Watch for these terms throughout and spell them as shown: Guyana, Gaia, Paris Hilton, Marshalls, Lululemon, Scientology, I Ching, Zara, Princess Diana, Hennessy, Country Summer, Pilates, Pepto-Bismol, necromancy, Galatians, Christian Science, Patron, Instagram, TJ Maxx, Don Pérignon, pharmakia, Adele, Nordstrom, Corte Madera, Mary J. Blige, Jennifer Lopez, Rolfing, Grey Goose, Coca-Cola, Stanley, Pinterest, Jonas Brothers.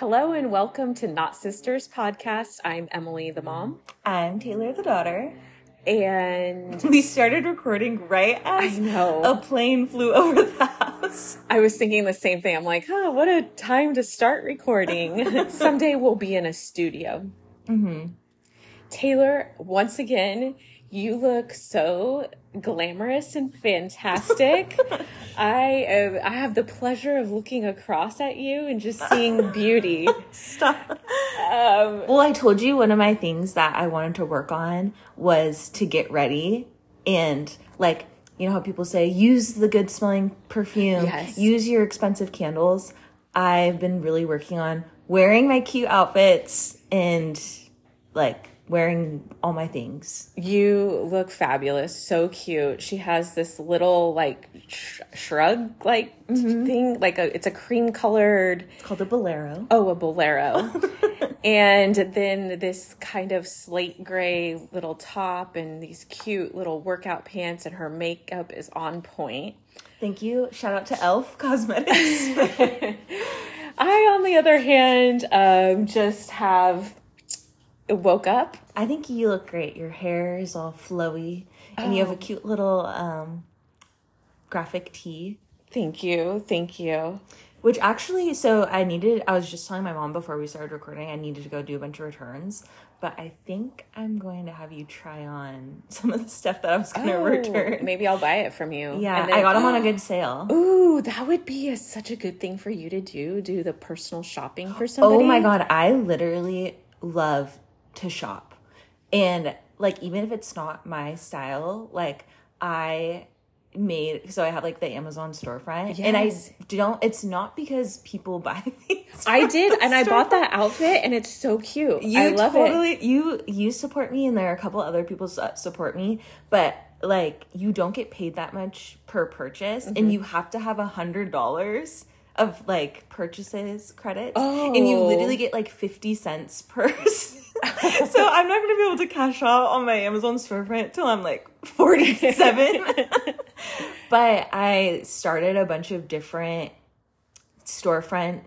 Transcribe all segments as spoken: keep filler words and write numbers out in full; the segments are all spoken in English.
Hello and welcome to Not Sisters podcast. I'm Emily, the mom. I'm Taylor, the daughter. And we started recording right as I know. a plane flew over the house. I was thinking the same thing. I'm like, huh, what a time to start recording. Someday we'll be in a studio. Mm-hmm. Taylor, once again, you look so glamorous and fantastic. I am, I have the pleasure of looking across at you and just seeing beauty. Stop. Um, well, I told you one of my things that I wanted to work on was to get ready and, like, you know how people say, use the good smelling perfume, yes. Use your expensive candles. I've been really working on wearing my cute outfits and, like, wearing all my things. You look fabulous. So cute. She has this little, like, sh- shrug, like, mm-hmm. thing. Like, a, it's a cream-colored... It's called a bolero. Oh, a bolero. And then this kind of slate gray little top and these cute little workout pants, and her makeup is on point. Thank you. Shout out to Elf Cosmetics. I, on the other hand, um, just have... woke up. I think you look great. Your hair is all flowy, oh. and you have a cute little um, graphic tee. Thank you. Thank you. Which actually, so I needed, I was just telling my mom before we started recording, I needed to go do a bunch of returns, but I think I'm going to have you try on some of the stuff that I was going to oh, return. Maybe I'll buy it from you. Yeah, then, I got them on a good sale. Ooh, that would be a, such a good thing for you to do, do the personal shopping for somebody. Oh my God, I literally love to shop, and, like, even if it's not my style, like, I made so I have, like, the Amazon storefront, yes. and I don't it's not because people buy things. I did and storefront. I bought that outfit and it's so cute. You I love totally, it you you support me, and there are a couple other people that support me, but, like, you don't get paid that much per purchase, mm-hmm. and you have to have a hundred dollars of, like, purchases credits, oh. and you literally get, like, fifty cents per person. So I'm not going to be able to cash out on my Amazon storefront till I'm, like, forty-seven. But I started a bunch of different storefront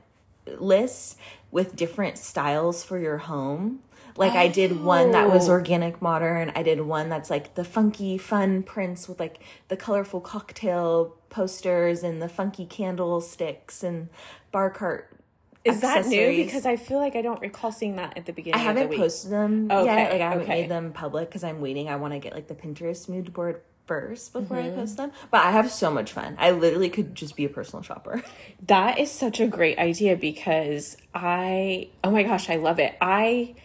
lists with different styles for your home. Like, oh. I did one that was organic modern. I did one that's, like, the funky fun prints with, like, the colorful cocktail posters and the funky candle sticks and bar cart Is that new? Because I feel like I don't recall seeing that at the beginning of the week. I haven't posted them oh, okay. yet. Like, I haven't okay. made them public because I'm waiting. I want to get, like, the Pinterest mood board first before mm-hmm. I post them. But I have so much fun. I literally could just be a personal shopper. That is such a great idea because I... Oh, my gosh. I love it. I...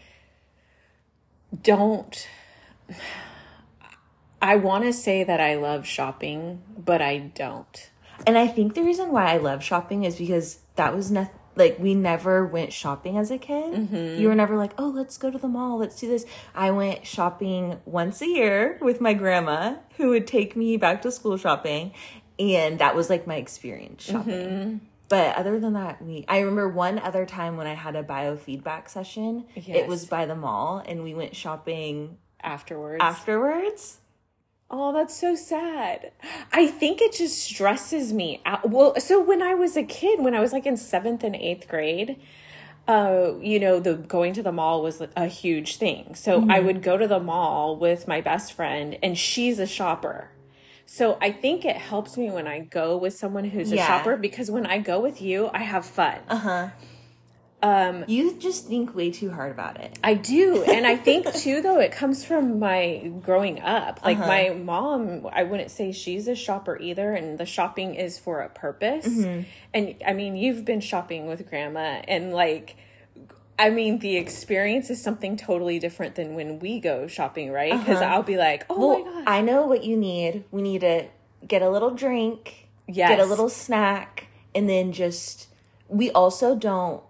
don't I want to say that I love shopping, but I don't. And I think the reason why I love shopping is because that was nothing, like, we never went shopping as a kid. Mm-hmm. You were never like, oh, let's go to the mall, let's do this. I went shopping once a year with my grandma, who would take me back to school shopping, and that was, like, my experience shopping. Mm-hmm. But other than that, we I remember one other time when I had a biofeedback session. Yes. It was by the mall, and we went shopping afterwards. Afterwards? Oh, that's so sad. I think it just stresses me out. Well, so when I was a kid, when I was, like, in seventh and eighth grade, uh, you know, the going to the mall was a huge thing. So mm-hmm. I would go to the mall with my best friend, and she's a shopper. So I think it helps me when I go with someone who's yeah. a shopper, because when I go with you, I have fun. Uh-huh. Um, you just think way too hard about it. I do. And I think, too, though, it comes from my growing up. Like, uh-huh. my mom, I wouldn't say she's a shopper either, and the shopping is for a purpose. Mm-hmm. And, I mean, you've been shopping with Grandma, and, like... I mean, the experience is something totally different than when we go shopping, right? Because uh-huh. I'll be like, oh, well, my God. I know what you need. We need to get a little drink, yes. get a little snack, and then just – we also don't,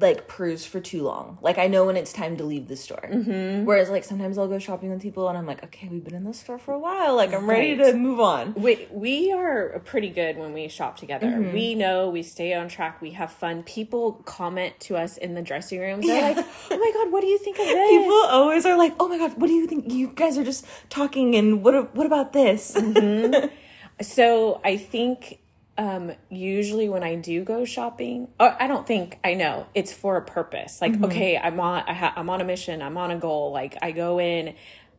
like, peruse for too long. Like, I know when it's time to leave the store. Mm-hmm. Whereas, like, sometimes I'll go shopping with people, and I'm like, okay, we've been in this store for a while. Like, I'm right. ready to move on. We, we are pretty good when we shop together. Mm-hmm. We know, we stay on track, we have fun. People comment to us in the dressing rooms. They're yeah. like, oh, my God, what do you think of this? People always are like, oh, my God, what do you think? You guys are just talking, and what, what about this? Mm-hmm. So I think um, usually when I do go shopping, or I don't think I know it's for a purpose. Like, mm-hmm. okay, I'm on, I ha- I'm on a mission. I'm on a goal. Like I go in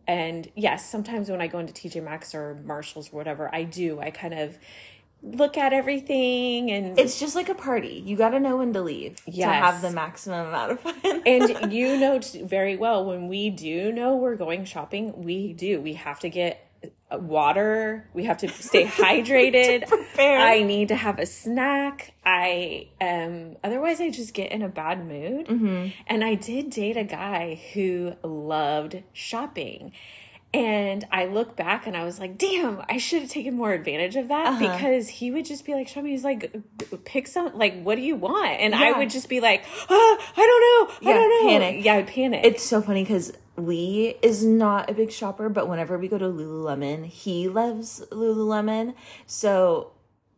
and yes, sometimes when I go into T J Maxx or Marshalls or whatever, I do, I kind of look at everything, and it's just like a party. You got to know when to leave yes. to have the maximum amount of fun. And you know very well, when we do know we're going shopping, we do, we have to get water. We have to stay hydrated. to I need to have a snack. I um, otherwise I just get in a bad mood. Mm-hmm. And I did date a guy who loved shopping. And I look back and I was like, damn, I should have taken more advantage of that uh-huh. because he would just be like, show me, he's like, pick some, like, what do you want? And yeah. I would just be like, oh, I don't know. I yeah, don't know. Panic. Yeah, I panic. It's so funny because Lee is not a big shopper, but whenever we go to Lululemon, he loves Lululemon. So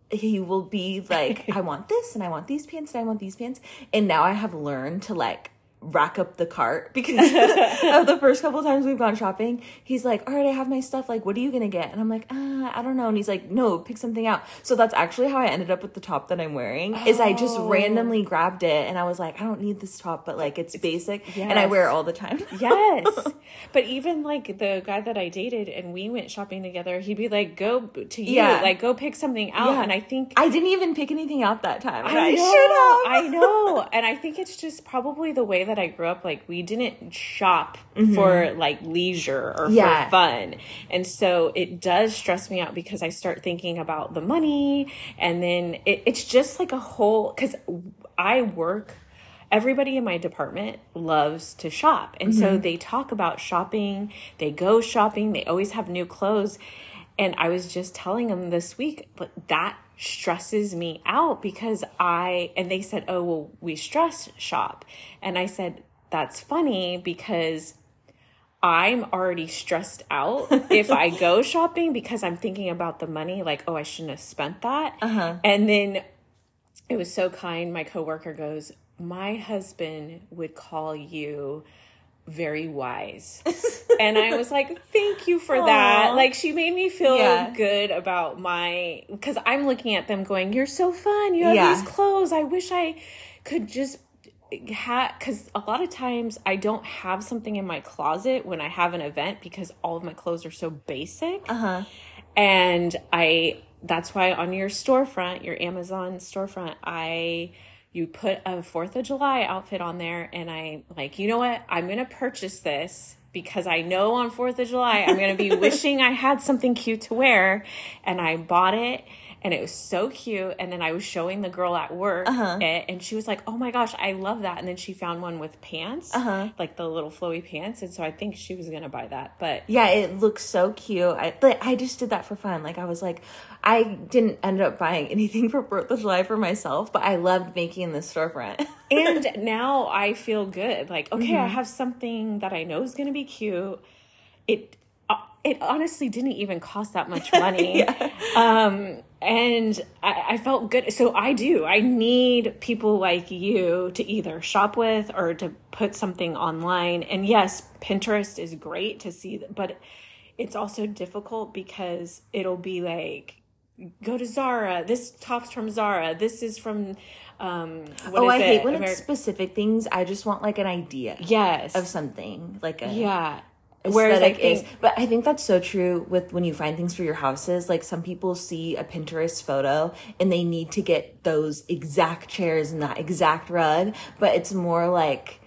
he will be like, I want this and I want these pants and I want these pants. And now I have learned to like, rack up the cart because of the first couple times we've gone shopping, he's like, all right, I have my stuff. Like, what are you going to get? And I'm like, ah, I don't know. And he's like, no, pick something out. So that's actually how I ended up with the top that I'm wearing oh. is I just randomly grabbed it. And I was like, I don't need this top, but like, it's basic. Yes. And I wear it all the time. Yes. But even like the guy that I dated and we went shopping together, he'd be like, go to you, yeah. like go pick something out. Yeah. And I think I didn't even pick anything out that time. I, I should have. I know. And I think it's just probably the way that that I grew up, like we didn't shop mm-hmm. for like leisure or yeah. for fun. And so it does stress me out because I start thinking about the money, and then it, it's just like a whole, because I work, everybody in my department loves to shop. And mm-hmm. so they talk about shopping, they go shopping, they always have new clothes. And I was just telling them this week, but that stresses me out because I, and they said, oh, well, we stress shop. And I said, that's funny because I'm already stressed out if I go shopping because I'm thinking about the money, like, oh, I shouldn't have spent that. Uh-huh. And then it was so kind. My coworker goes, my husband would call you very wise. And I was like, thank you for Aww. That. Like, she made me feel yeah. good about my, because I'm looking at them going, you're so fun. You have yeah. these clothes. I wish I could just have, because a lot of times I don't have something in my closet when I have an event because all of my clothes are so basic. Uh-huh. And I, that's why on your storefront, your Amazon storefront, I, you put a fourth of July outfit on there, and I like, you know what? I'm going to purchase this because I know on fourth of July, I'm going to be wishing I had something cute to wear. And I bought it, and it was so cute. And then I was showing the girl at work uh-huh. it, and she was like, oh my gosh, I love that. And then she found one with pants, uh-huh. like the little flowy pants. And so I think she was going to buy that, but yeah, it looks so cute. I, like, I just did that for fun. Like I was like, I didn't end up buying anything for fourth of July for myself, but I loved making the storefront. And now I feel good. Like, okay, mm-hmm. I have something that I know is going to be cute. It, it honestly didn't even cost that much money. yeah. Um, and I, I felt good. So I do, I need people like you to either shop with or to put something online. And yes, Pinterest is great to see, but it's also difficult because it'll be like, go to Zara, this top's from Zara, this is from, um, what oh, is I it? hate when Ameri- it's specific things. I just want like an idea yes. of something like a, yeah. Whereas I think, is. But I think that's so true with when you find things for your houses. Like some people see a Pinterest photo and they need to get those exact chairs and that exact rug, but it's more like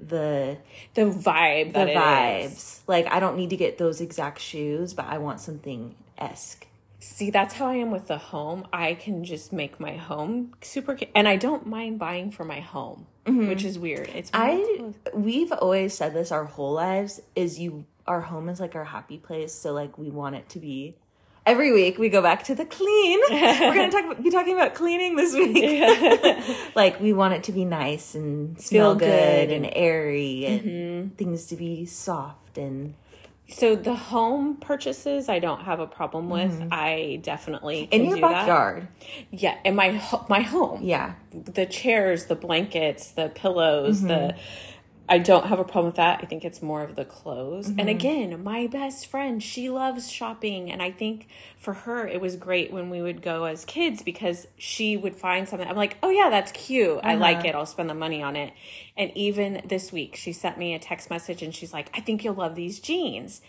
the the vibe, the that vibes. It is. Like I don't need to get those exact shoes, but I want something esque. See, that's how I am with the home. I can just make my home super, and I don't mind buying for my home. Mm-hmm. Which is weird. It's I we've always said this our whole lives is you our home is like our happy place, so like we want it to be. Every week we go back to the clean. We're gonna talk about, be talking about cleaning this week. Like we want it to be nice and smell good, good and airy and mm-hmm. things to be soft and. So the home purchases, I don't have a problem with. Mm-hmm. I definitely can do that. In your backyard. Yeah, in my ho- my home. Yeah. The chairs, the blankets, the pillows, mm-hmm. the I don't have a problem with that. I think it's more of the clothes. Mm-hmm. And again, my best friend, she loves shopping. And I think for her, it was great when we would go as kids because she would find something. I'm like, oh, yeah, that's cute. Uh-huh. I like it. I'll spend the money on it. And even this week, she sent me a text message and she's like, I think you'll love these jeans.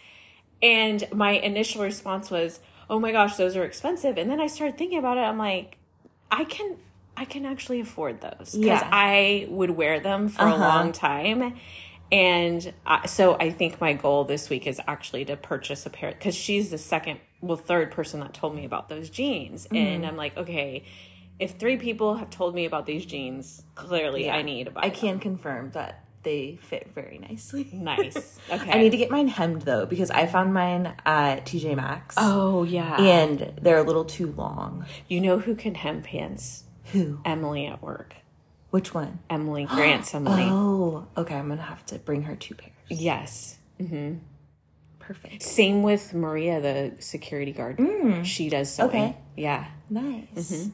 And my initial response was, oh, my gosh, those are expensive. And then I started thinking about it. I'm like, I can I can actually afford those because yeah. I would wear them for uh-huh. a long time. And I, so I think my goal this week is actually to purchase a pair because she's the second, well, third person that told me about those jeans. Mm-hmm. And I'm like, okay, if three people have told me about these jeans, clearly yeah. I need to buy I them. Can confirm that they fit very nicely. Nice. Okay. I need to get mine hemmed though because I found mine at T J Maxx. Oh, yeah. And they're a little too long. You know who can hem pants? Who? Emily at work. Which one? Emily Grant's Emily. Oh, okay. I'm gonna have to bring her two pairs. Yes. Mm-hmm. Perfect. Same with Maria, the security guard. Mm. She does sewing. Okay. Yeah. Nice. Mm-hmm.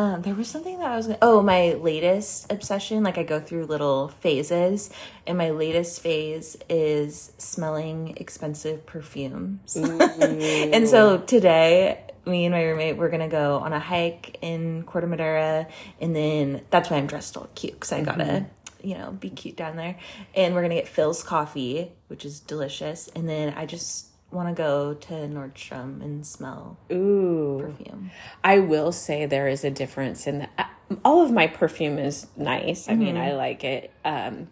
Um, there was something that I was gonna. Oh, my latest obsession. Like I go through little phases, and my latest phase is smelling expensive perfumes. And so today, me and my roommate, we're going to go on a hike in Corte Madera. And then that's why I'm dressed all cute because I got to, mm-hmm. you know, be cute down there. And we're going to get Phil's coffee, which is delicious. And then I just want to go to Nordstrom and smell Ooh. perfume. I will say there is a difference in the, uh, all of my perfume is nice. Mm-hmm. I mean, I like it. Um,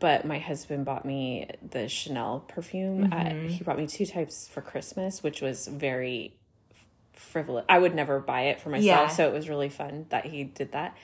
But my husband bought me the Chanel perfume. Mm-hmm. Uh, he bought me two types for Christmas, which was very frivolous. I would never buy it for myself, yeah. so it was really fun that he did that.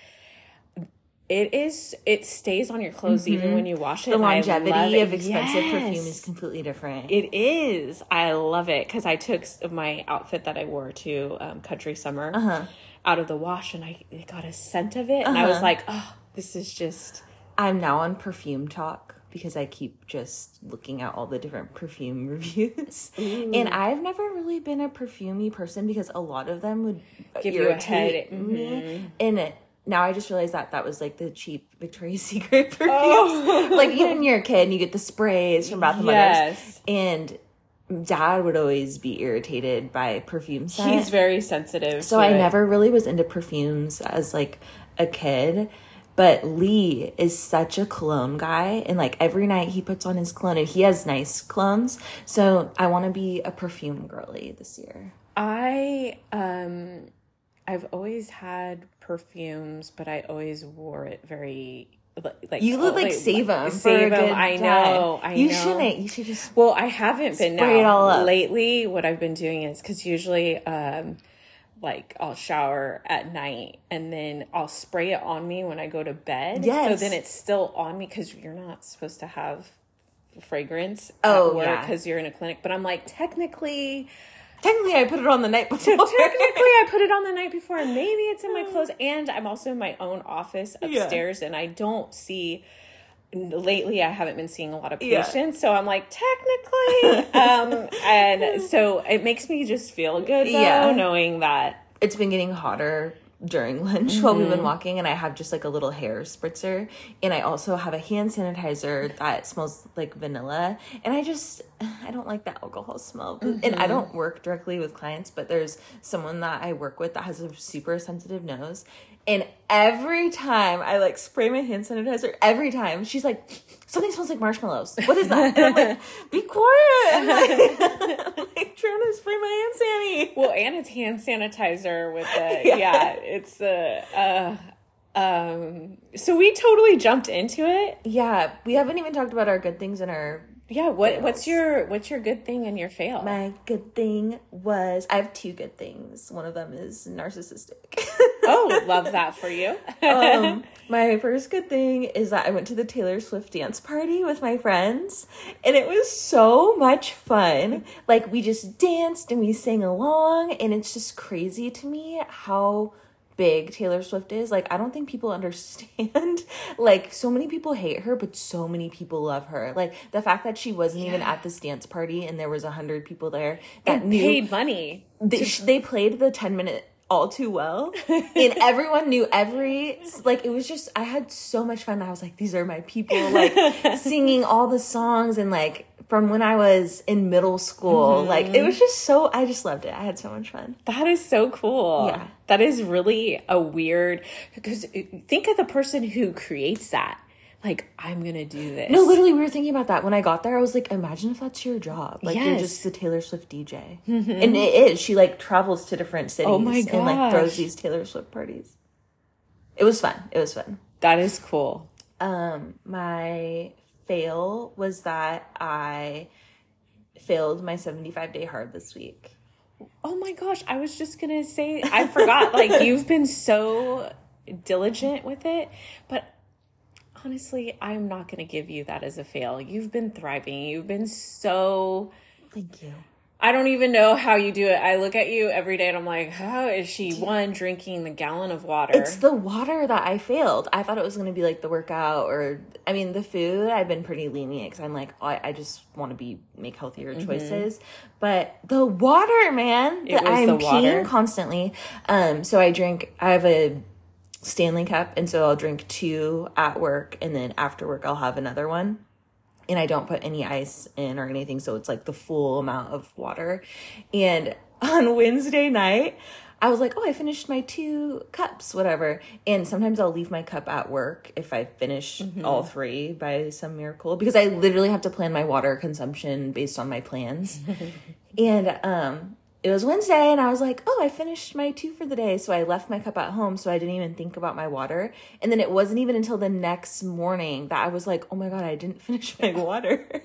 It is. It stays on your clothes mm-hmm. even when you wash it. The longevity of expensive yes. perfume is completely different. It is. I love it because I took my outfit that I wore to um, Country Summer uh-huh. out of the wash, and I got a scent of it, uh-huh. and I was like, "Oh, this is just." I'm now on perfume talk because I keep just looking at all the different perfume reviews. Ooh. And I've never really been a perfumey person because a lot of them would give you a headache. Mm-hmm. And it, now I just realized that that was like the cheap Victoria's Secret perfumes. Oh. Like even when you're a kid and you get the sprays from Bath and yes. Butter's. And Dad would always be irritated by perfume scent. He's very sensitive. So I it. never really was into perfumes as like a kid. But Lee is such a cologne guy, and like every night he puts on his cologne, and he has nice colognes. So I want to be a perfume girly this year. I um, I've always had perfumes, but I always wore it very like you look oh, like, like save them, save them. I know, I know. You shouldn't. You should just well, I haven't been now. It all up. Lately, what I've been doing is because usually. Um, Like I'll shower at night and then I'll spray it on me when I go to bed. Yes. So then it's still on me because you're not supposed to have fragrance oh, at work because yeah. you're in a clinic. But I'm like, technically... Technically, I put it on the night before. Technically, I put it on the night before. And maybe it's in my clothes. And I'm also in my own office upstairs yeah. and I don't see... Lately, I haven't been seeing a lot of patients, yeah. so I'm like, technically, um, and so it makes me just feel good, though, yeah. knowing that. It's been getting hotter during lunch mm-hmm. while we've been walking, and I have just, like, a little hair spritzer, and I also have a hand sanitizer that smells like vanilla, and I just, I don't like that alcohol smell, mm-hmm. and I don't work directly with clients, but there's someone that I work with that has a super sensitive nose. And every time I, like, spray my hand sanitizer, every time, she's like, something smells like marshmallows. What is that? And I'm like, be quiet. I'm like, I'm like trying to spray my hand sanitizer. Well, and it's hand sanitizer with the, yeah. yeah, it's the, uh, um, so we totally jumped into it. Yeah. We haven't even talked about our good things in our Yeah, what fails. what's your what's your good thing and your fail? My good thing was I have two good things. One of them is narcissistic. Oh, love that for you. um, my first good thing is that I went to the Taylor Swift dance party with my friends, and it was so much fun. Like we just danced and we sang along, and it's just crazy to me how big Taylor Swift is. Like I don't think people understand. Like so many people hate her, but so many people love her. Like the fact that she wasn't yeah. even at this dance party and there was a hundred people there that and knew paid money. They, to- they played the ten minute all too well. And everyone knew every, like, it was just, I had so much fun. I was like, these are my people, like, singing all the songs. And, like, from when I was in middle school, mm-hmm. like, it was just so, I just loved it. I had so much fun. That is so cool. Yeah. That is really a weird, because think of the person who creates that. Like, I'm going to do this. No, literally, we were thinking about that. When I got there, I was like, imagine if that's your job. Like, yes. You're just the Taylor Swift D J. Mm-hmm. And it is. She, like, travels to different cities oh my gosh. and, like, throws these Taylor Swift parties. It was fun. It was fun. That is cool. Um, my fail was that I failed my seventy-five day hard this week. Oh, my gosh. I was just going to say, I forgot. Like, you've been so diligent with it. But honestly, I'm not going to give you that as a fail. You've been thriving. You've been so... Thank you. I don't even know how you do it. I look at you every day and I'm like, how is she, one, drinking the gallon of water? It's the water that I failed. I thought it was going to be like the workout or, I mean, the food. I've been pretty lenient because I'm like, oh, I, I just want to be make healthier choices. Mm-hmm. But the water, man, that I'm peeing constantly. Um, so I drink, I have a Stanley cup, and so I'll drink two at work, and then after work I'll have another one, and I don't put any ice in or anything, so it's like the full amount of water. And on Wednesday night I was like, oh, I finished my two cups, whatever, and sometimes I'll leave my cup at work if I finish mm-hmm. all three by some miracle, because I literally have to plan my water consumption based on my plans. And um it was Wednesday, and I was like, oh, I finished my two for the day. So I left my cup at home, so I didn't even think about my water. And then it wasn't even until the next morning that I was like, oh, my God, I didn't finish my water.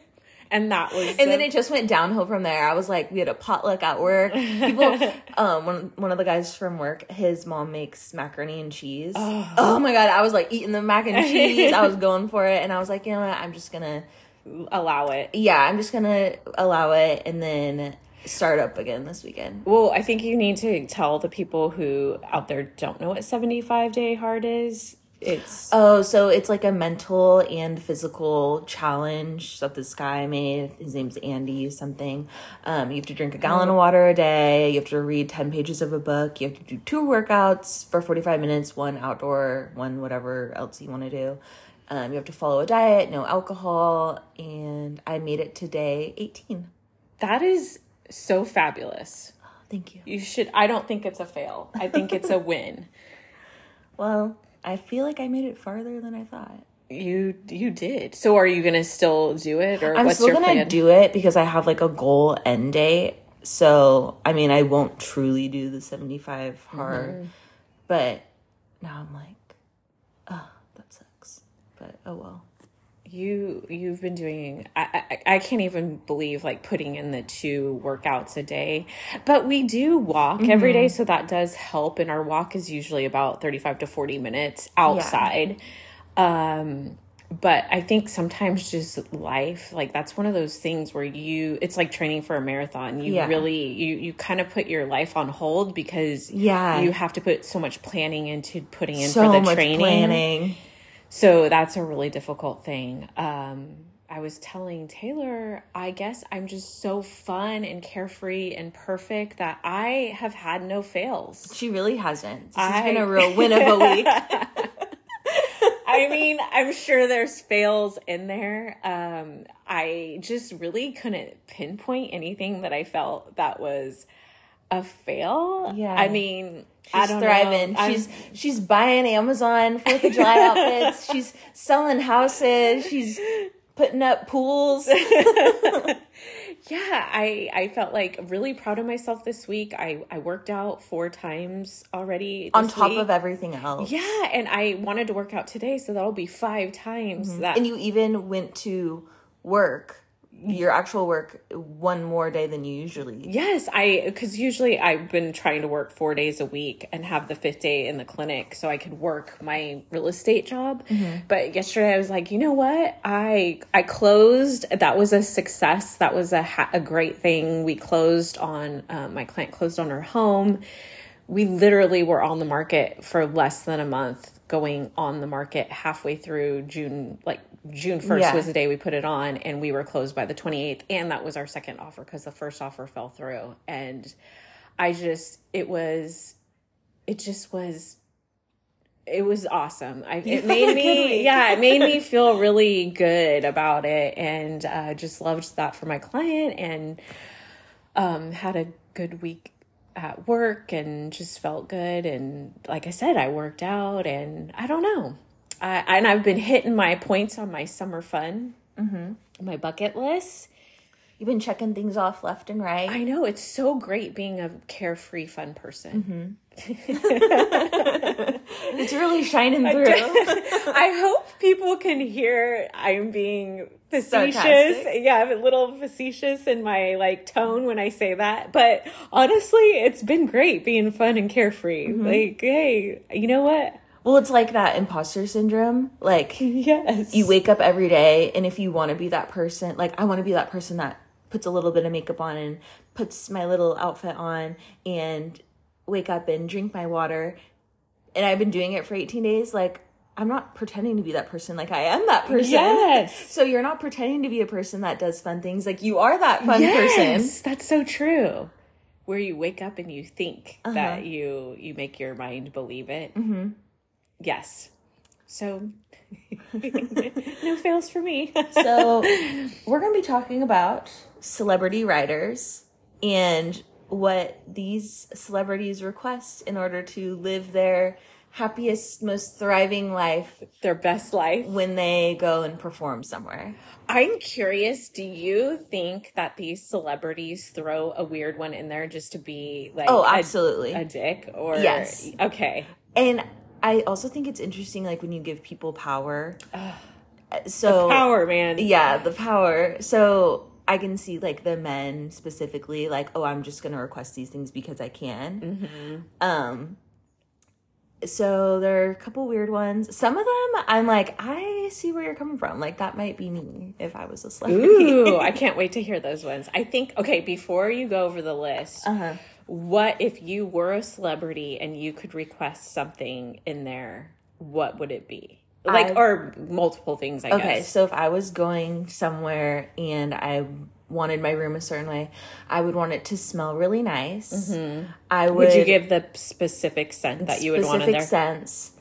And that was... And the- then it just went downhill from there. I was like, we had a potluck at work. People, um, one, one of the guys from work, his mom makes macaroni and cheese. Oh. oh, my God. I was, like, eating the mac and cheese. I was going for it. And I was like, you know what? I'm just going to... Allow it. Yeah, I'm just going to allow it. And then... start up again this weekend. Well, I think you need to tell the people who out there don't know what seventy-five day hard is. It's oh, so it's like a mental and physical challenge that this guy made. His name's Andy something. Um, you have to drink a gallon of water a day. You have to read ten pages of a book. You have to do two workouts for forty-five minutes, one outdoor, one whatever else you want to do. Um, you have to follow a diet, no alcohol, and I made it to day eighteen. That is so fabulous. Oh, thank you. You should, I don't think it's a fail. I think it's a win. Well, I feel like I made it farther than I thought. You you did. So are you going to still do it? Or I'm what's still your gonna plan? I'm still going to do it because I have like a goal end date. So, I mean, I won't truly do the seventy-five hard. Mm-hmm. But now I'm like, oh, that sucks. But oh well. You, you've been doing, I, I I can't even believe like putting in the two workouts a day, but we do walk mm-hmm. every day. So that does help. And our walk is usually about thirty-five to forty minutes outside. Yeah. Um, but I think sometimes just life, like that's one of those things where you, it's like training for a marathon. You yeah. really, you, you kind of put your life on hold because yeah. you have to put so much planning into putting in so for the much training. Planning. So that's a really difficult thing. Um, I was telling Taylor, I guess I'm just so fun and carefree and perfect that I have had no fails. She really hasn't. This I... has been a real win of a week. I mean, I'm sure there's fails in there. Um, I just really couldn't pinpoint anything that I felt that was a fail. Yeah. I mean... She's I don't thriving. Know. She's I'm... she's buying Amazon Fourth of July outfits. She's selling houses. She's putting up pools. Yeah, I, I felt like really proud of myself this week. I, I worked out four times already. On top week. Of everything else. Yeah, and I wanted to work out today, so that'll be five times mm-hmm. that. And you even went to work. Your actual work one more day than you usually. Yes, I because usually I've been trying to work four days a week and have the fifth day in the clinic so I could work my real estate job. Mm-hmm. But yesterday I was like, you know what? I I closed. That was a success. That was a ha- a great thing. We closed on um, my client closed on her home. We literally were on the market for less than a month. Going on the market halfway through June, like June first yeah. was the day we put it on, and we were closed by the twenty-eighth. And that was our second offer because the first offer fell through. And I just, it was it just was, it was awesome. I, it made me, yeah, it made me feel really good about it, and uh, just loved that for my client, and um, had a good week at work, and just felt good. And like I said, I worked out, and I don't know. I, and I've been hitting my points on my summer fun, mm-hmm. my bucket list. You've been checking things off left and right. I know. It's so great being a carefree, fun person. Mm-hmm. It's really shining through. I hope people can hear I'm being facetious. Sarcastic. Yeah, I'm a little facetious in my like tone when I say that. But honestly, it's been great being fun and carefree. Mm-hmm. Like, hey, you know what? Well, it's like that imposter syndrome. Like, yes. You wake up every day, and if you want to be that person, like, I want to be that person that puts a little bit of makeup on and puts my little outfit on and wake up and drink my water. And I've been doing it for eighteen days. Like, I'm not pretending to be that person. Like, I am that person. Yes. So you're not pretending to be a person that does fun things. Like, you are that fun yes, person. Yes, that's so true. Where you wake up and you think uh-huh. that you, you make your mind believe it. Mm-hmm. Yes. So, no fails for me. So, we're going to be talking about celebrity writers and what these celebrities request in order to live their happiest, most thriving life. Their best life. When they go and perform somewhere. I'm curious, do you think that these celebrities throw a weird one in there just to be like oh, absolutely. A, a dick? Or yes. Okay. And I also think it's interesting, like, when you give people power. Ugh, so the power, man. Yeah, the power. So I can see, like, the men specifically, like, oh, I'm just going to request these things because I can. Mm-hmm. Um. So there are a couple weird ones. Some of them, I'm like, I see where you're coming from. Like, that might be me if I was a celebrity. Ooh, I can't wait to hear those ones. I think, okay, before you go over the list. Uh-huh. What if you were a celebrity and you could request something in there? What would it be? Like, I, or multiple things, I okay, guess. Okay, so if I was going somewhere and I wanted my room a certain way, I would want it to smell really nice. Mm-hmm. I would, would you give the specific scent that you would want in there? Specific scents.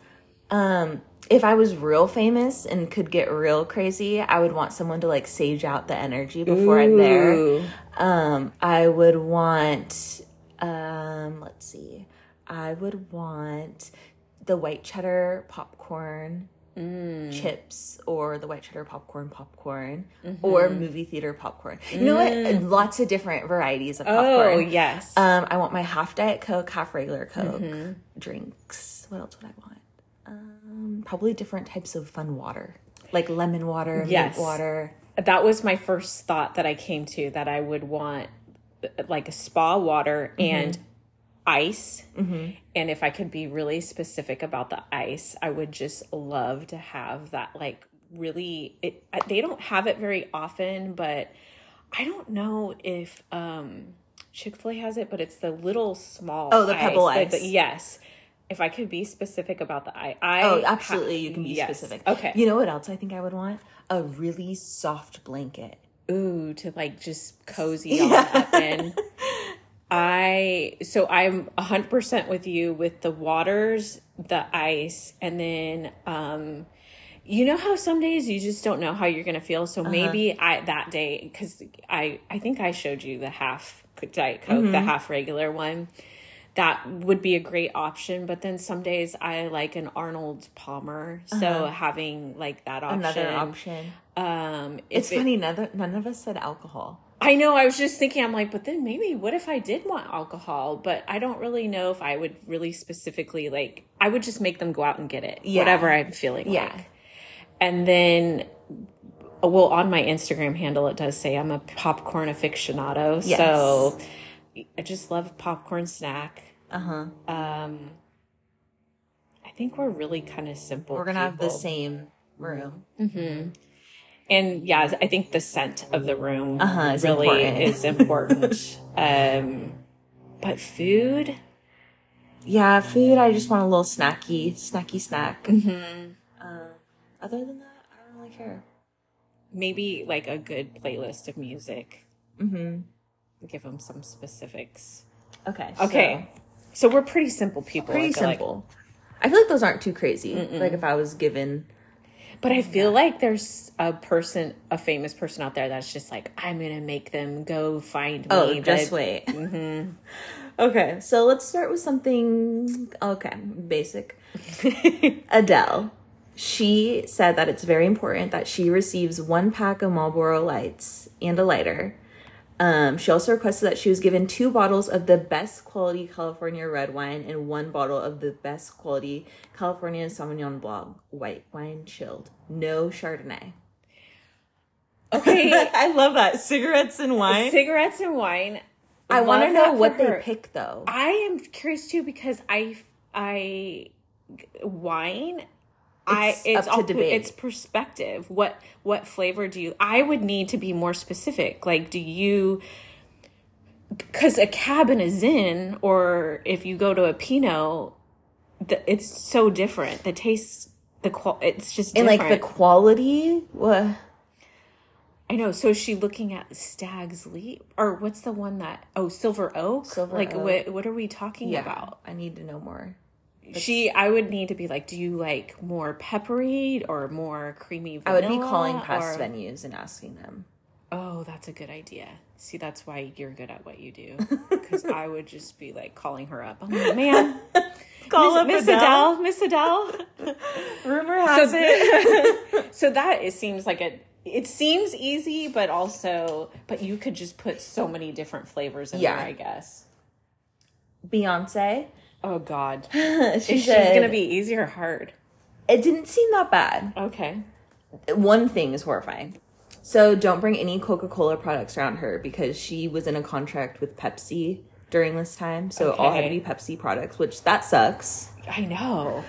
Um, if I was real famous and could get real crazy, I would want someone to, like, sage out the energy before Ooh. I'm there. Um, I would want... Um, let's see. I would want the white cheddar popcorn mm. chips or the white cheddar popcorn popcorn mm-hmm. or movie theater popcorn. Mm. You know what? Lots of different varieties of popcorn. Oh, yes. Um, I want my half Diet Coke, half regular Coke mm-hmm. drinks. What else would I want? Um, probably different types of fun water, like lemon water, yes. mint water. That was my first thought that I came to, that I would want like a spa water and mm-hmm. ice. Mm-hmm. And if I could be really specific about the ice, I would just love to have that, like, really, it, they don't have it very often, but I don't know if um, Chick-fil-A has it, but it's the little small Oh, the ice, pebble ice. The, the, yes. If I could be specific about the ice. I, oh, absolutely. Ha- you can be yes. specific. Okay. You know what else I think I would want? A really soft blanket. Ooh, to like just cozy all yeah. up in. I, so I'm one hundred percent with you with the waters, the ice, and then, um, you know how some days you just don't know how you're going to feel. So uh-huh. maybe I, that day, cause I, I think I showed you the half Diet Coke, mm-hmm. the half regular one. That would be a great option, but then some days I like an Arnold Palmer, so uh-huh. having like that option. Another option. Um, it's it, funny, none of, none of us said alcohol. I know, I was just thinking, I'm like, but then maybe what if I did want alcohol? But I don't really know if I would really specifically, like, I would just make them go out and get it, yeah. whatever I'm feeling yeah. like. And then... Well, on my Instagram handle, it does say I'm a popcorn aficionado, yes. so... I just love a popcorn snack. Uh-huh. Um, I think we're really kind of simple. We're going to have the same room. Mm-hmm. And, yeah, I think the scent of the room uh-huh, really important. is important. um, but food? Yeah, food, I just want a little snacky, snacky snack. Mm-hmm. Uh, other than that, I don't really care. Maybe, like, a good playlist of music. Mm-hmm. Give them some specifics. Okay. Okay. So So we're pretty simple people. Pretty I simple. Like. I feel like those aren't too crazy. Mm-mm. Like if I was given. But I feel yeah. like there's a person, a famous person out there that's just like, I'm going to make them go find me. Oh, just but, wait. Mm-hmm. Okay, so let's start with something, okay, basic. Adele. She said that it's very important that she receives one pack of Marlboro Lights and a lighter. Um, she also requested that she was given two bottles of the best quality California red wine and one bottle of the best quality California Sauvignon Blanc white wine chilled. No Chardonnay. Okay. I love that. Cigarettes and wine. Cigarettes and wine. I want to know what they pick, though. I am curious, too, because I, I, wine... It's, I, it's up to all, debate. It's perspective. What what flavor do you... I would need to be more specific. Like, do you... Because a Cabernet Zin, or if you go to a Pinot, the, it's so different. The taste, the qual, it's just different. And, like, the quality? What? I know. So is she looking at Stag's Leap? Or what's the one that... Oh, Silver Oak? Silver like, Oak. What, what are we talking yeah, about? I need to know more. That's, she, I would need to be like, do you like more peppery or more creamy vanilla? I would be calling past or... venues and asking them. Oh, that's a good idea. See, that's why you're good at what you do. Because I would just be like calling her up. I'm like, man, call up Miss Adele. Miss Adele. Rumor has so, it. So that it seems like it. It seems easy, but also, but you could just put so many different flavors in yeah. there, I guess. Beyonce. Oh, God. she Is she's going to be easy or hard? It didn't seem that bad. Okay. One thing is horrifying. So don't bring any Coca-Cola products around her because she was in a contract with Pepsi during this time. So okay. it all had to be Pepsi products, which that sucks. I know.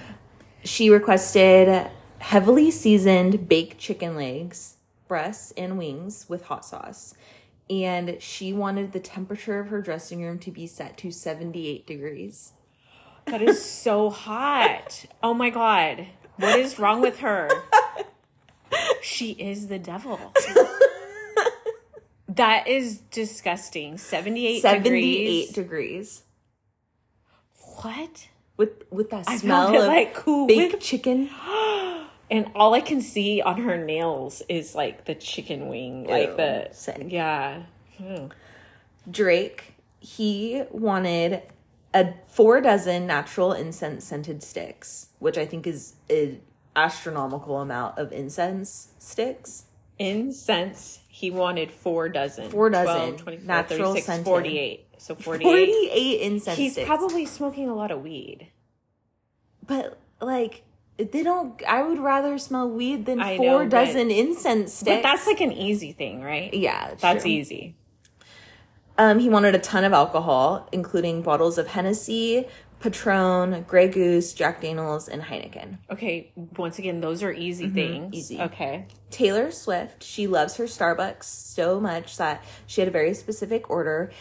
She requested heavily seasoned baked chicken legs, breasts, and wings with hot sauce. And she wanted the temperature of her dressing room to be set to seventy-eight degrees. That is so hot. Oh, my God. What is wrong with her? She is the devil. That is disgusting. seventy-eight degrees. seventy-eight degrees. What? With with that I smell of like cool baked chicken. And all I can see on her nails is, like, the chicken wing. Ew, like the sick. Yeah. Hmm. Drake, he wanted... A four dozen natural incense scented sticks, which I think is an astronomical amount of incense sticks. Incense, he wanted four dozen. Four dozen. twelve, twenty-four, natural thirty-six, scented. forty-eight. So forty-eight. forty-eight incense He's sticks. He's probably smoking a lot of weed. But, like, they don't, I would rather smell weed than I four know, dozen but, incense sticks. But that's like an easy thing, right? Yeah. That's true. Easy. Um, he wanted a ton of alcohol, including bottles of Hennessy, Patron, Grey Goose, Jack Daniels, and Heineken. Okay, once again, those are easy mm-hmm. things. Easy. Okay. Taylor Swift, she loves her Starbucks so much that she had a very specific order.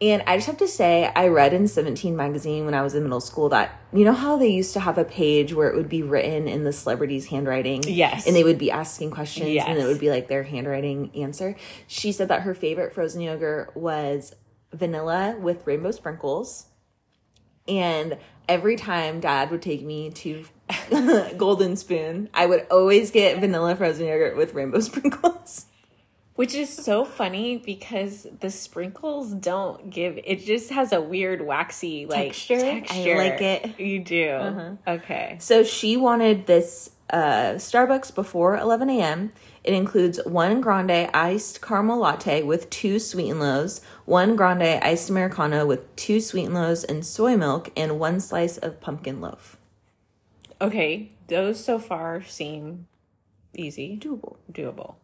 And I just have to say, I read in Seventeen Magazine when I was in middle school that, you know how they used to have a page where it would be written in the celebrity's handwriting? Yes. And they would be asking questions, yes. and it would be like their handwriting answer. She said that her favorite frozen yogurt was vanilla with rainbow sprinkles. And every time Dad would take me to Golden Spoon, I would always get vanilla frozen yogurt with rainbow sprinkles. Which is so funny because the sprinkles don't give... It just has a weird waxy, like... Texture? texture. I like it. You do. Uh-huh. Okay. So she wanted this uh, Starbucks before eleven a.m. It includes one grande iced caramel latte with two sweet and lows, one grande iced Americano with two sweet and lows and soy milk, and one slice of pumpkin loaf. Okay. Those so far seem easy. Doable. Doable.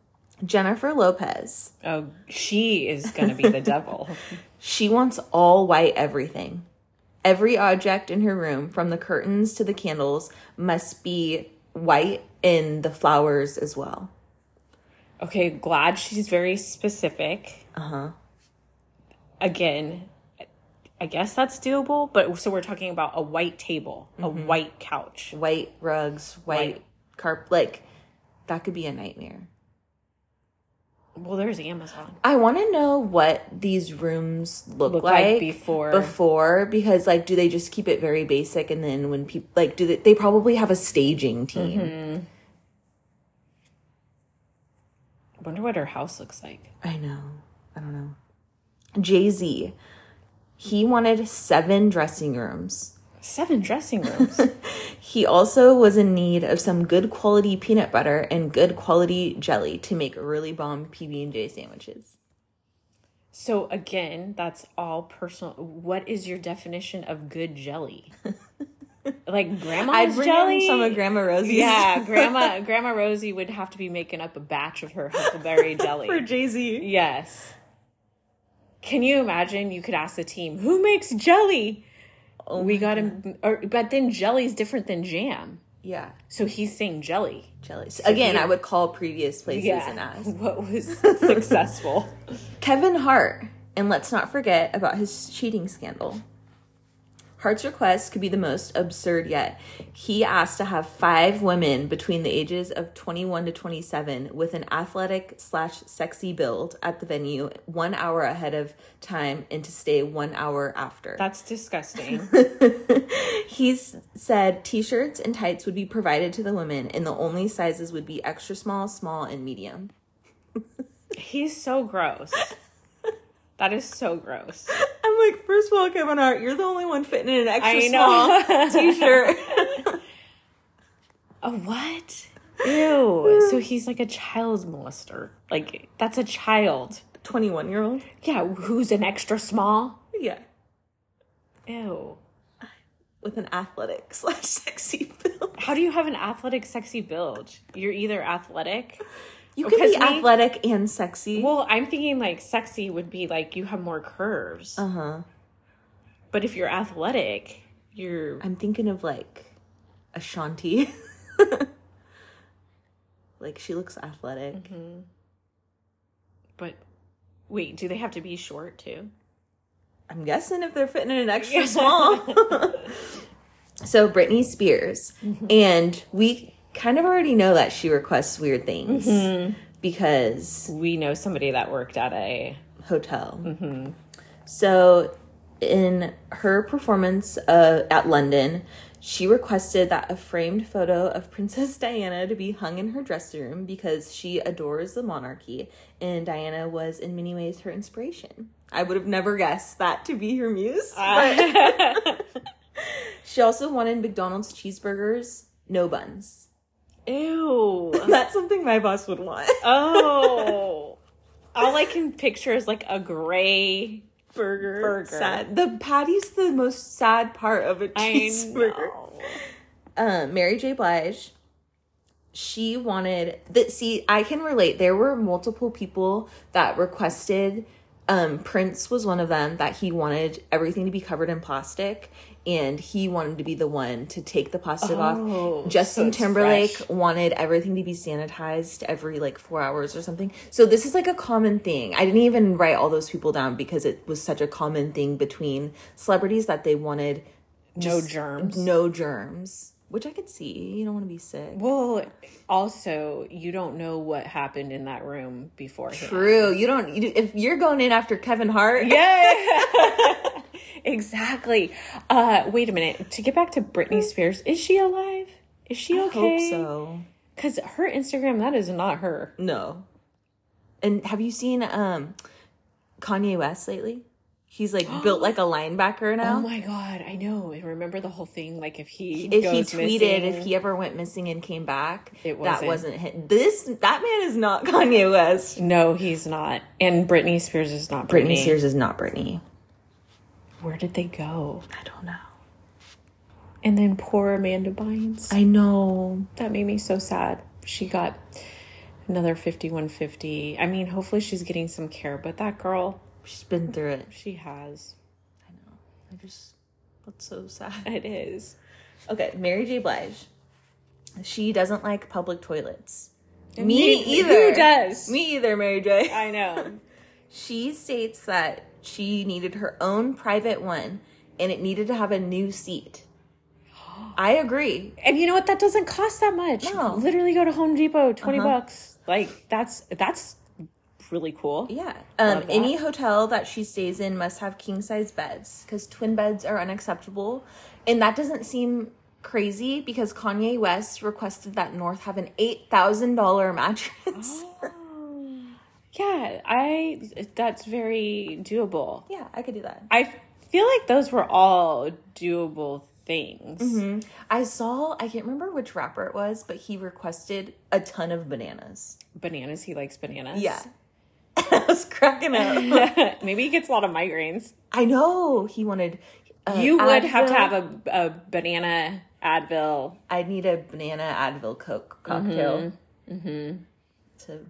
Jennifer Lopez. Oh, she is going to be the devil. She wants all white everything. Every object in her room, from the curtains to the candles, must be white, in the flowers as well. Okay, glad she's very specific. Uh-huh. Again, I guess that's doable, but so we're talking about a white table, mm-hmm. a white couch. White rugs, white, white. carpet. Like, that could be a nightmare. Well, there's Amazon. I want to know what these rooms look, look like, like before. Before, because like, do they just keep it very basic, and then when people like, do they? They probably have a staging team. Mm-hmm. I wonder what her house looks like. I know. I don't know. Jay-Z, he wanted seven dressing rooms. Seven dressing rooms. He also was in need of some good quality peanut butter and good quality jelly to make really bomb P B and J sandwiches. So again, that's all personal. What is your definition of good jelly? Like grandma's jelly? I'd bring in some of Grandma Rosie's. Yeah, Grandma Grandma Rosie would have to be making up a batch of her huckleberry jelly. For Jay-Z. Yes. Can you imagine? You could ask the team, who makes jelly? Oh, we got him, or, but then jelly's different than jam. Yeah. So he's saying jelly. Jelly. So again, here. I would call previous places yeah. and ask. What was successful? Kevin Hart. And let's not forget about his cheating scandal. Hart's request could be the most absurd yet. He asked to have five women between the ages of twenty-one to twenty-seven with an athletic slash sexy build at the venue one hour ahead of time and to stay one hour after. That's disgusting. He said t-shirts and tights would be provided to the women, and the only sizes would be extra small, small, and medium. He's so gross. That is so gross. I'm like, first of all, Kevin Hart, you're the only one fitting in an extra small t-shirt. A what? Ew. So he's like a child molester. Like, that's a child. twenty-one-year-old? Yeah, who's an extra small? Yeah. Ew. With an athletic slash sexy build. How do you have an athletic sexy build? You're either athletic... You can because be athletic me, and sexy. Well, I'm thinking like sexy would be like you have more curves. Uh-huh. But if you're athletic, you're... I'm thinking of like Ashanti. Like she looks athletic. Mm-hmm. But wait, do they have to be short too? I'm guessing if they're fitting in an extra yeah. small. So Britney Spears. Mm-hmm. And we... kind of already know that she requests weird things mm-hmm. because we know somebody that worked at a hotel. Mm-hmm. So in her performance uh, at London, she requested that a framed photo of Princess Diana to be hung in her dressing room because she adores the monarchy, and Diana was in many ways her inspiration. I would have never guessed that to be her muse. Uh. But she also wanted McDonald's cheeseburgers, no buns. Ew. That's something my boss would want. Oh. All I can picture is like a gray burger. burger. Sad. The patty's the most sad part of a cheeseburger. Um, Mary J. Blige, she wanted that. See, I can relate. There were multiple people that requested. Um, Prince was one of them, that he wanted everything to be covered in plastic. And he wanted to be the one to take the plastic oh, off. Justin so Timberlake fresh. wanted everything to be sanitized every, like, four hours or something. So this is, like, a common thing. I didn't even write all those people down because it was such a common thing between celebrities that they wanted... No germs. No germs. Which I could see. You don't want to be sick. Well, also, you don't know what happened in that room beforehand. True. You don't... You, if you're going in after Kevin Hart... Yeah! Exactly. Uh, wait a minute. To get back to Britney Spears, is she alive? Is she okay? I hope so. Because her Instagram, that is not her. No. And have you seen um, Kanye West lately? He's like built like a linebacker now. Oh my God, I know. I remember the whole thing. Like if he if goes he tweeted missing, if he ever went missing and came back, it wasn't. That wasn't him. This that man is not Kanye West. No, he's not. And Britney Spears is not Britney. Britney Spears is not Britney. Where did they go? I don't know. And then poor Amanda Bynes. I know. That made me so sad. She got another fifty-one fifty. I mean, hopefully she's getting some care, but that girl. She's been through it. She has. I know. I just, that's so sad. It is. Okay, Mary J. Blige. She doesn't like public toilets. Me, me either. Who does? Me either, Mary J. I know. She states that she needed her own private one, and it needed to have a new seat. I agree. And you know what? That doesn't cost that much. No. Literally go to Home Depot, twenty uh-huh. bucks. Like, that's that's really cool. Yeah. Um, any hotel that she stays in must have king-size beds because twin beds are unacceptable. And that doesn't seem crazy because Kanye West requested that North have an eight thousand dollars mattress. Oh. Yeah, I that's very doable. Yeah, I could do that. I feel like those were all doable things. things mm-hmm. I saw I can't remember which rapper it was, but he requested a ton of bananas. Bananas he likes bananas. Yeah. I was cracking up. Maybe he gets a lot of migraines. I know. He wanted uh, you would Advil. Have to have a, a banana Advil. I'd need a banana Advil Coke cocktail mm-hmm. Mm-hmm. to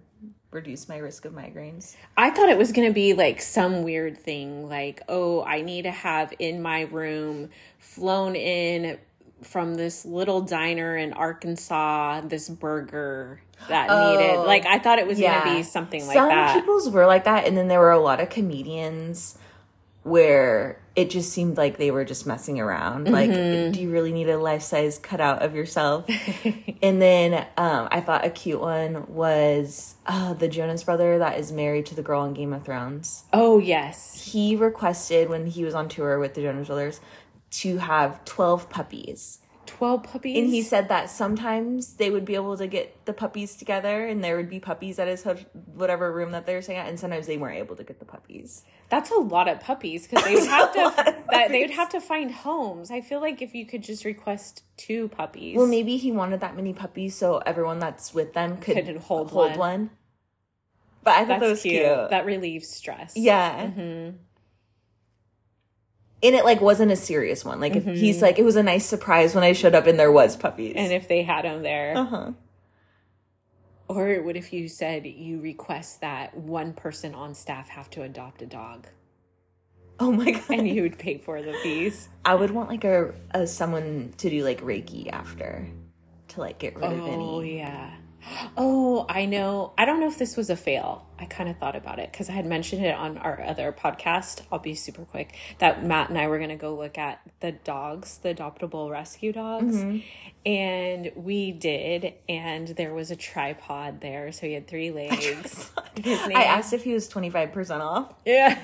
reduce my risk of migraines. I thought it was going to be like some weird thing like, oh, I need to have in my room flown in from this little diner in Arkansas, this burger that oh, needed. Like, I thought it was yeah. going to be something like some that. Some people's were like that. And then there were a lot of comedians where it just seemed like they were just messing around. Mm-hmm. Like, do you really need a life-size cutout of yourself? And then um, I thought a cute one was uh, the Jonas brother that is married to the girl in Game of Thrones. Oh, yes. He requested, when he was on tour with the Jonas Brothers, to have twelve puppies. twelve puppies? And he said that sometimes they would be able to get the puppies together and there would be puppies at his ho- whatever room that they were staying at, and sometimes they weren't able to get the puppies. That's a lot of puppies because they would have to that, they would have to find homes. I feel like if you could just request two puppies. Well, maybe he wanted that many puppies so everyone that's with them could, could hold, hold one. one. But I thought that's that was cute. cute. That relieves stress. Yeah. Mm-hmm. And it, like, wasn't a serious one. Like, mm-hmm. if he's like, it was a nice surprise when I showed up and there was puppies. And if they had them there. Uh-huh. Or what if you said you request that one person on staff have to adopt a dog? Oh, my God. And you would pay for the fees. I would want, like, a, a someone to do, like, Reiki after to, like, get rid oh, of any. Oh, yeah. Oh, I know. I don't know if this was a fail. I kind of thought about it because I had mentioned it on our other podcast. I'll be super quick. That Matt and I were going to go look at the dogs, the adoptable rescue dogs. Mm-hmm. And we did. And there was a tripod there. So he had three legs. His name. I asked if he was twenty-five percent off. Yeah.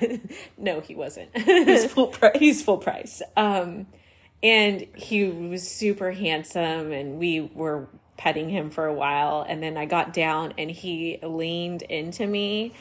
No, he wasn't. He's full price. He's full price. Um, and he was super handsome. And we were petting him for a while, and then I got down and he leaned into me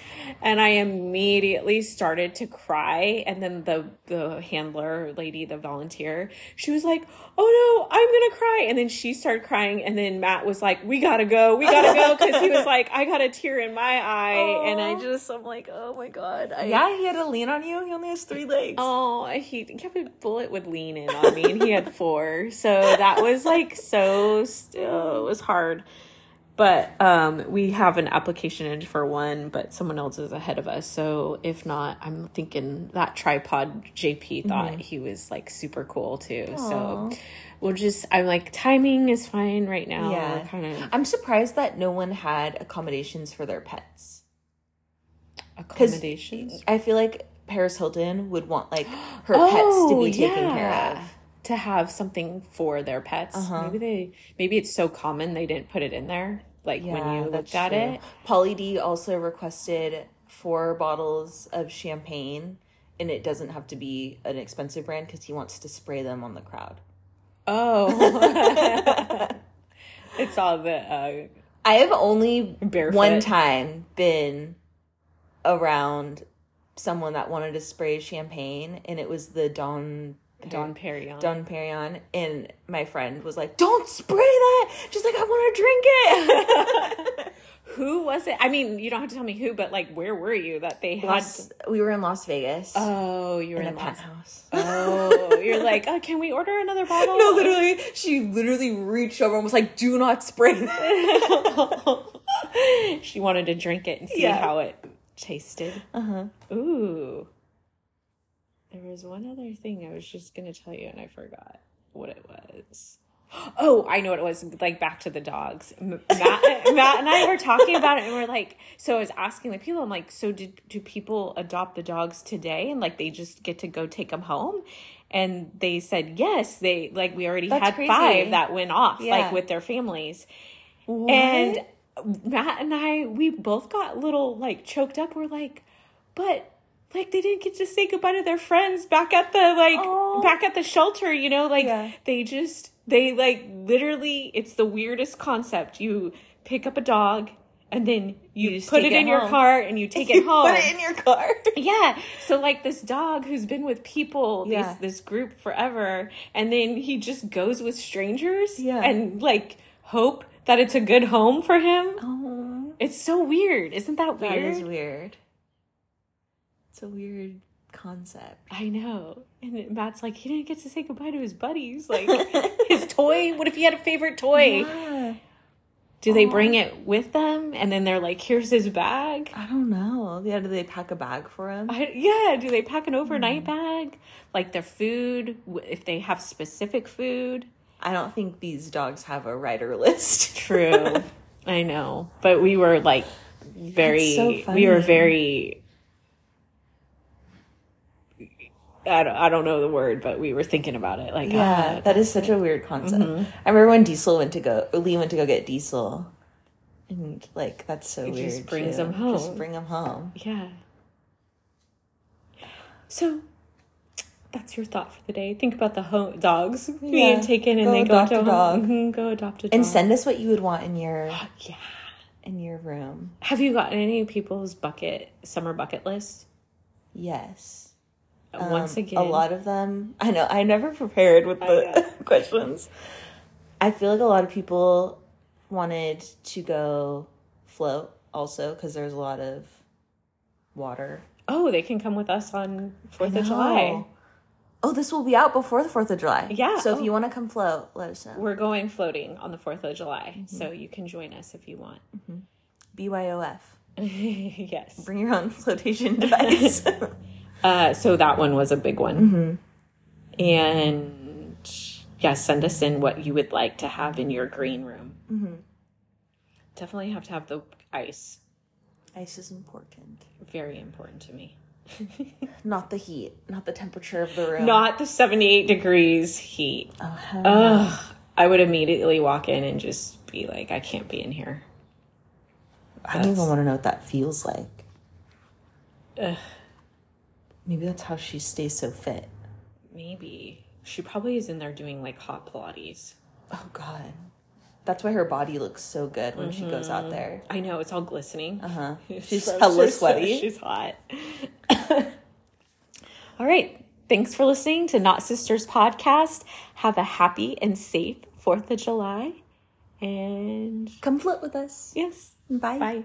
and I immediately started to cry. And then the the handler lady, the volunteer, she was like, oh no, I'm gonna cry. And then she started crying, and then Matt was like, we gotta go we gotta go because he was like, I got a tear in my eye. Aww. And I just I'm like, oh my God. I, yeah he had to lean on you. He only has three legs. Oh, he Captain Bullet would lean in on me and he had four, so that was like so still. It was hard, but um we have an application in for one, but someone else is ahead of us, so if not, I'm thinking that tripod J P thought mm-hmm. he was like super cool too. Aww. So we'll just I'm like, timing is fine right now. Yeah, kind of. I'm surprised that no one had accommodations for their pets. Accommodations? I feel like Paris Hilton would want like her oh, pets to be taken yeah. care of, to have something for their pets. Uh-huh. Maybe they, maybe it's so common they didn't put it in there. Like yeah, when you looked at true. It. Pauly D also requested four bottles of champagne, and it doesn't have to be an expensive brand because he wants to spray them on the crowd. Oh. It's all the. Uh, I have only barefoot. one time been around someone that wanted to spray champagne, and it was the Don. Don Pérignon. Don Pérignon. And my friend was like, don't spray that. She's like, I want to drink it. Who was it? I mean, you don't have to tell me who, but like, where were you that they had? Las- we were in Las Vegas. Oh, you were in, in a Las- penthouse. Oh, you're like, oh, can we order another bottle? No, literally. She literally reached over and was like, do not spray that. She wanted to drink it and see yeah. how it tasted. Uh-huh. Ooh. There was one other thing I was just going to tell you, and I forgot what it was. Oh, I know what it was. Like, back to the dogs. Matt, Matt and I were talking about it, and we're like, so I was asking the people, I'm like, so do, do people adopt the dogs today? And, like, they just get to go take them home? And they said, yes. They, like, we already That's had crazy. five that went off, yeah. like, with their families. What? And Matt and I, we both got little, like, choked up. We're like, but, like, they didn't get to say goodbye to their friends back at the, like, oh. back at the shelter, you know? Like, yeah. they just, they, like, literally, it's the weirdest concept. You pick up a dog, and then you, you put it, it in home. your car, and you take you it home. Put it in your car. Yeah. So, like, this dog who's been with people, yeah. this, this group forever, and then he just goes with strangers yeah. and, like, hope that it's a good home for him. Aww. It's so weird. Isn't that weird? That is weird. It's a weird concept. I know. And Matt's like, he didn't get to say goodbye to his buddies. Like, his toy. What if he had a favorite toy? Yeah. Do they Aww. bring it with them? And then they're like, here's his bag. I don't know. Yeah, do they pack a bag for him? I, yeah. Do they pack an overnight mm. bag? Like, their food, if they have specific food. I don't think these dogs have a rider list. True. I know. But we were like very, so we were very, I don't, I don't know the word, but we were thinking about it. Like, yeah, ah, that is such a weird concept. Mm-hmm. I remember when Diesel went to go, Lee went to go get Diesel. And like, that's so it weird. Just brings too. him home. Just bring him home. Yeah. So. That's your thought for the day. Think about the home dogs yeah. being taken, and go they go adopt to a dog. Home. Go adopt a dog. And send us what you would want in your yeah in your room. Have you gotten any people's bucket summer bucket list? Yes. Um, Once again, a lot of them. I know. I never prepared with the questions. I feel like a lot of people wanted to go float also because there's a lot of water. Oh, they can come with us on Fourth of July. Oh, this will be out before the fourth of July. Yeah. So if oh. you want to come float, let us know. We're going floating on the fourth of July. Mm-hmm. So you can join us if you want. Mm-hmm. B Y O F. Yes. Bring your own flotation device. uh, so that one was a big one. Mm-hmm. And, yes, yeah, send us in what you would like to have in your green room. Mm-hmm. Definitely have to have the ice. Ice is important. Very important to me. Not the heat, not the temperature of the room, not the seventy-eight degrees heat. Oh, Ugh, I would immediately walk in and just be like, I can't be in here. That's... I don't even want to know what that feels like. Ugh. Maybe that's how she stays so fit. Maybe she probably is in there doing like hot Pilates. Oh God, that's why her body looks so good when mm-hmm. she goes out there. I know, it's all glistening. Uh huh. She's hella sweaty. She's hot. All right. Thanks for listening to Not Sisters Podcast. Have a happy and safe Fourth of July, and come float with us. Yes. Bye. Bye.